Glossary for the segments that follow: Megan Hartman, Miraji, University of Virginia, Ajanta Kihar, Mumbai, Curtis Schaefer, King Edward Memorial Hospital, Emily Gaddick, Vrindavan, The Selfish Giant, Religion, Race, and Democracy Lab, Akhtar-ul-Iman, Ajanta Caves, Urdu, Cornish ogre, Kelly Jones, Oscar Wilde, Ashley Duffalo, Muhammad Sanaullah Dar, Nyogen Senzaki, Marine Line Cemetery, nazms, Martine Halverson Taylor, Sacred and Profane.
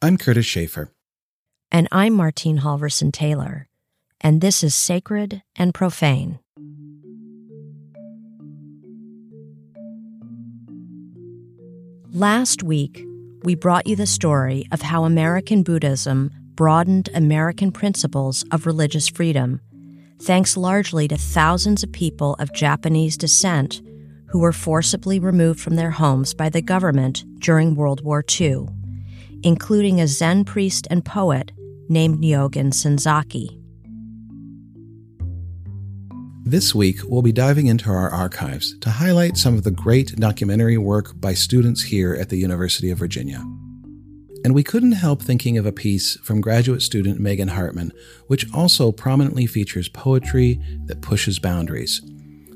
I'm Curtis Schaefer. And I'm Martine Halverson Taylor. And this is Sacred and Profane. Last week, we brought you the story of how American Buddhism broadened American principles of religious freedom, thanks largely to thousands of people of Japanese descent who were forcibly removed from their homes by the government during World War II, including a Zen priest and poet named Nyogen Senzaki. This week, we'll be diving into our archives to highlight some of the great documentary work by students here at the University of Virginia. And we couldn't help thinking of a piece from graduate student Megan Hartman, which also prominently features poetry that pushes boundaries,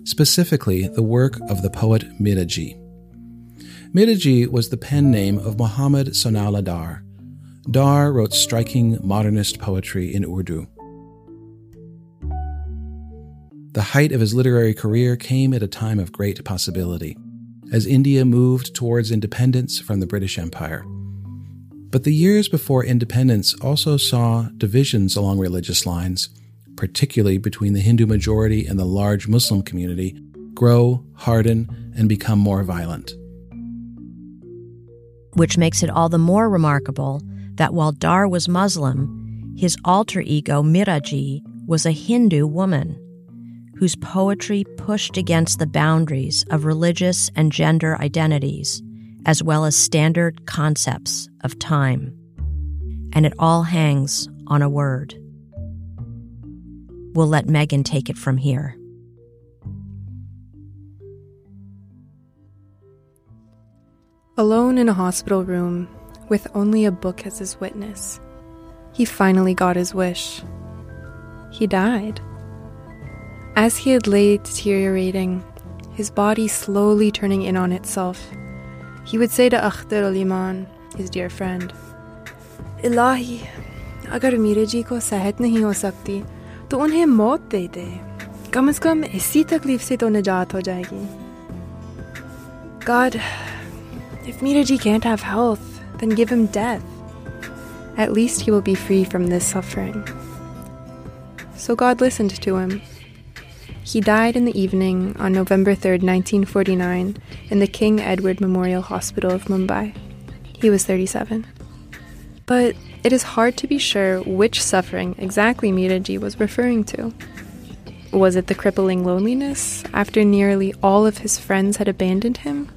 specifically the work of the poet Miraji. Miraji was the pen name of Muhammad Sanaullah Dar. Dar wrote striking modernist poetry in Urdu. The height of his literary career came at a time of great possibility, as India moved towards independence from the British Empire. But the years before independence also saw divisions along religious lines, particularly between the Hindu majority and the large Muslim community, grow, harden, and become more violent. Which makes it all the more remarkable that while Dar was Muslim, his alter ego Miraji was a Hindu woman, whose poetry pushed against the boundaries of religious and gender identities, as well as standard concepts of time. And it all hangs on a word. We'll let Megan take it from here. Alone in a hospital room, with only a book as his witness, he finally got his wish. He died. As he had lay deteriorating, his body slowly turning in on itself, he would say to Akhtar-ul-Iman, his dear friend, "Ilahi, agar Miraji ko sehat nahi ho sakti, to unhe maut de de. Kam se kam isi takleef se to najat ho jayegi." God, if Miraji can't have health, then give him death. At least he will be free from this suffering. So God listened to him. He died in the evening on November 3, 1949, in the King Edward Memorial Hospital of Mumbai. He was 37. But it is hard to be sure which suffering exactly Miraji was referring to. Was it the crippling loneliness after nearly all of his friends had abandoned him?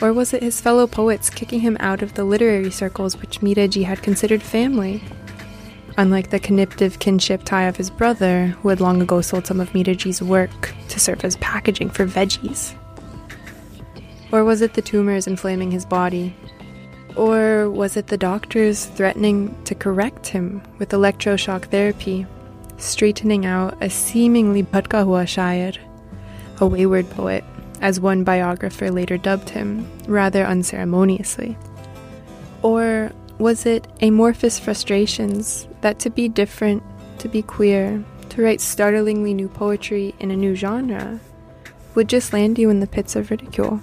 Or was it his fellow poets kicking him out of the literary circles which Miraji had considered family? Unlike the conniptive kinship tie of his brother, who had long ago sold some of Miraji's work to serve as packaging for veggies. Or was it the tumors inflaming his body? Or was it the doctors threatening to correct him with electroshock therapy, straightening out a seemingly bhatka hua shair, a wayward poet, as one biographer later dubbed him, rather unceremoniously? Or was it amorphous frustrations that to be different, to be queer, to write startlingly new poetry in a new genre would just land you in the pits of ridicule?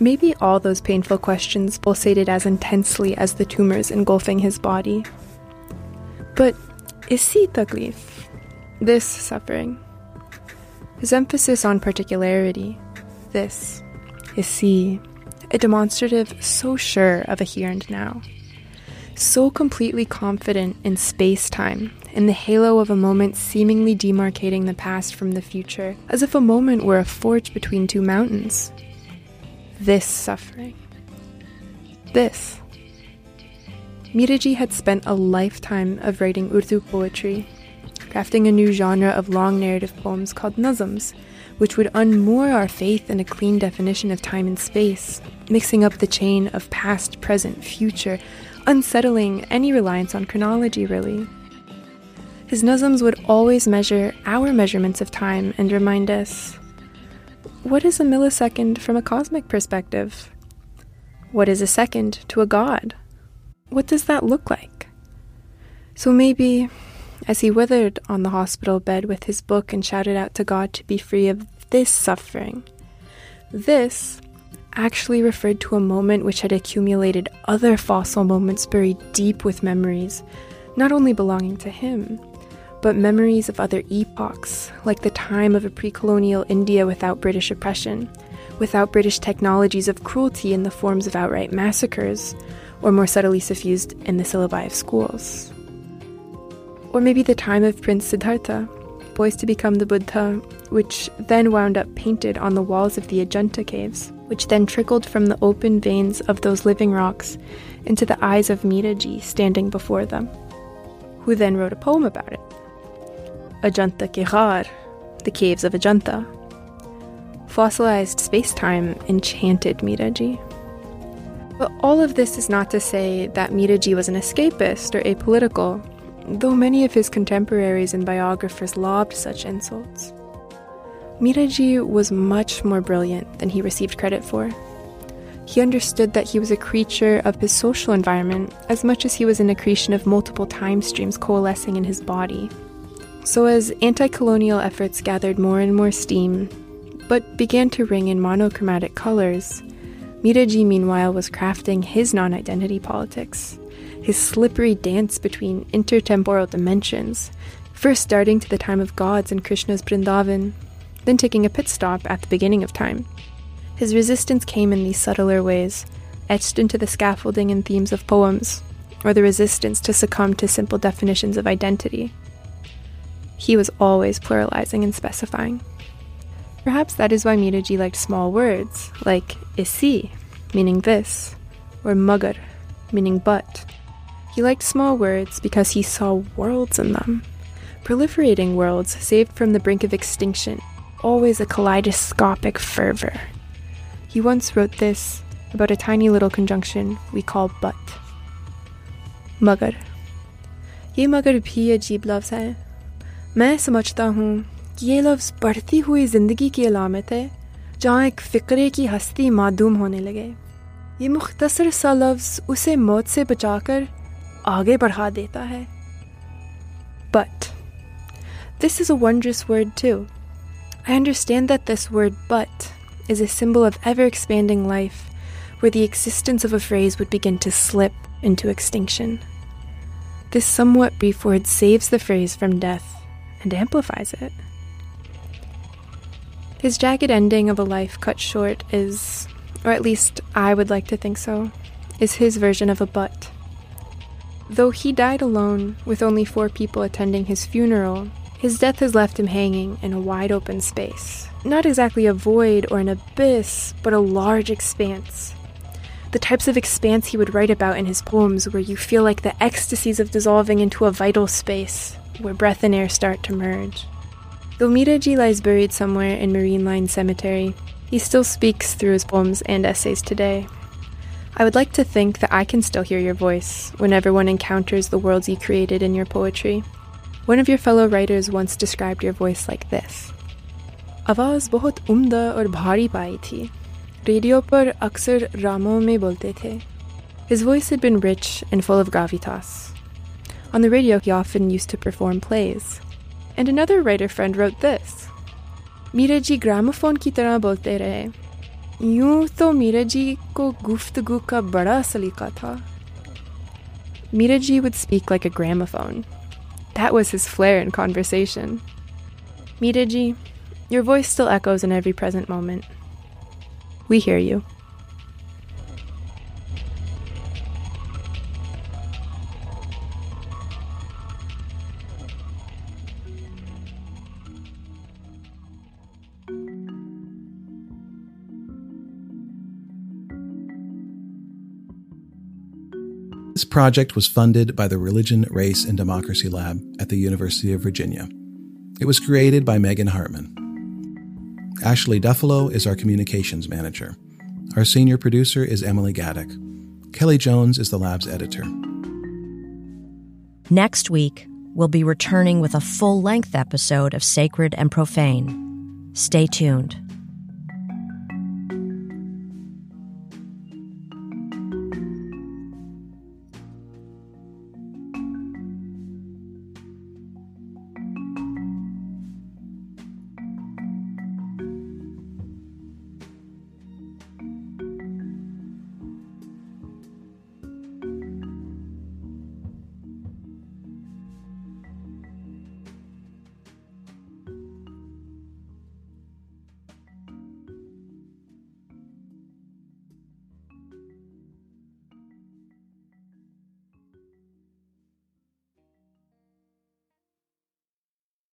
Maybe all those painful questions pulsated as intensely as the tumors engulfing his body. But isi taklif, this suffering, his emphasis on particularity, this isi, a demonstrative so sure of a here and now, so completely confident in space-time, in the halo of a moment seemingly demarcating the past from the future, as if a moment were a forge between two mountains. This suffering. This. Miraji had spent a lifetime of writing Urdu poetry, crafting a new genre of long narrative poems called nazms, which would unmoor our faith in a clean definition of time and space, mixing up the chain of past, present, future, unsettling any reliance on chronology, really. His nazms would always measure our measurements of time and remind us, what is a millisecond from a cosmic perspective? What is a second to a god? What does that look like? So maybe, as he withered on the hospital bed with his book and shouted out to God to be free of this suffering, this actually referred to a moment which had accumulated other fossil moments buried deep with memories, not only belonging to him, but memories of other epochs, like the time of a pre-colonial India without British oppression, without British technologies of cruelty in the forms of outright massacres, or more subtly suffused in the syllabi of schools. Or maybe the time of Prince Siddhartha, boys to become the Buddha, which then wound up painted on the walls of the Ajanta Caves, which then trickled from the open veins of those living rocks into the eyes of Miraji standing before them, who then wrote a poem about it. Ajanta Kihar, the caves of Ajanta. Fossilized space-time enchanted Miraji. But all of this is not to say that Miraji was an escapist or apolitical, though many of his contemporaries and biographers lobbed such insults. Miraji was much more brilliant than he received credit for. He understood that he was a creature of his social environment as much as he was an accretion of multiple time streams coalescing in his body. So as anti-colonial efforts gathered more and more steam, but began to ring in monochromatic colors, Miraji, meanwhile, was crafting his non-identity politics, his slippery dance between intertemporal dimensions, first starting to the time of gods in Krishna's Vrindavan, then taking a pit stop at the beginning of time. His resistance came in these subtler ways, etched into the scaffolding and themes of poems, or the resistance to succumb to simple definitions of identity. He was always pluralizing and specifying. Perhaps that is why Miraji liked small words, like isi, meaning this, or magar, meaning but. He liked small words because he saw worlds in them, proliferating worlds saved from the brink of extinction, always a kaleidoscopic fervor. He once wrote this about a tiny little conjunction we call but. Magar. Ye magar bhi ajeeb lafz hai. Main samajhta hoon. ये लफ्ज़ बढ़ती हुई ज़िंदगी की अलामत है जहाँ एक फ़िक्रे की हस्ती मादूम होने लगे ये मुख्तसर सा लफ्ज़ उसे मौत से बचाकर आगे बढ़ा देता है But This is a wondrous word too. I understand that this word but is a symbol of ever-expanding life where the existence of a phrase would begin to slip into extinction. This somewhat brief word saves the phrase from death and amplifies it. His jagged ending of a life cut short is, or at least I would like to think so, is his version of a but. Though he died alone, with only 4 people attending his funeral, his death has left him hanging in a wide open space. Not exactly a void or an abyss, but a large expanse. The types of expanse he would write about in his poems where you feel like the ecstasies of dissolving into a vital space, where breath and air start to merge. Though Miraji lies buried somewhere in Marine Line Cemetery, he still speaks through his poems and essays today. I would like to think that I can still hear your voice whenever one encounters the worlds you created in your poetry. One of your fellow writers once described your voice like this. Awaaz bahut umda aur bhari payi thi. Radio par aksar ramon mein bolte the. His voice had been rich and full of gravitas. On the radio, he often used to perform plays. And another writer friend wrote this. Miraji gramophone ki tarah bolte rahe. Yun to Miraji ko guftgu ka bada salika tha. Miraji would speak like a gramophone. That was his flair in conversation. Miraji, your voice still echoes in every present moment. We hear you. This project was funded by the Religion, Race, and Democracy Lab at the University of Virginia. It was created by Megan Hartman. Ashley Duffalo is our communications manager. Our senior producer is Emily Gaddick. Kelly Jones is the lab's editor. Next week, we'll be returning with a full-length episode of Sacred and Profane. Stay tuned.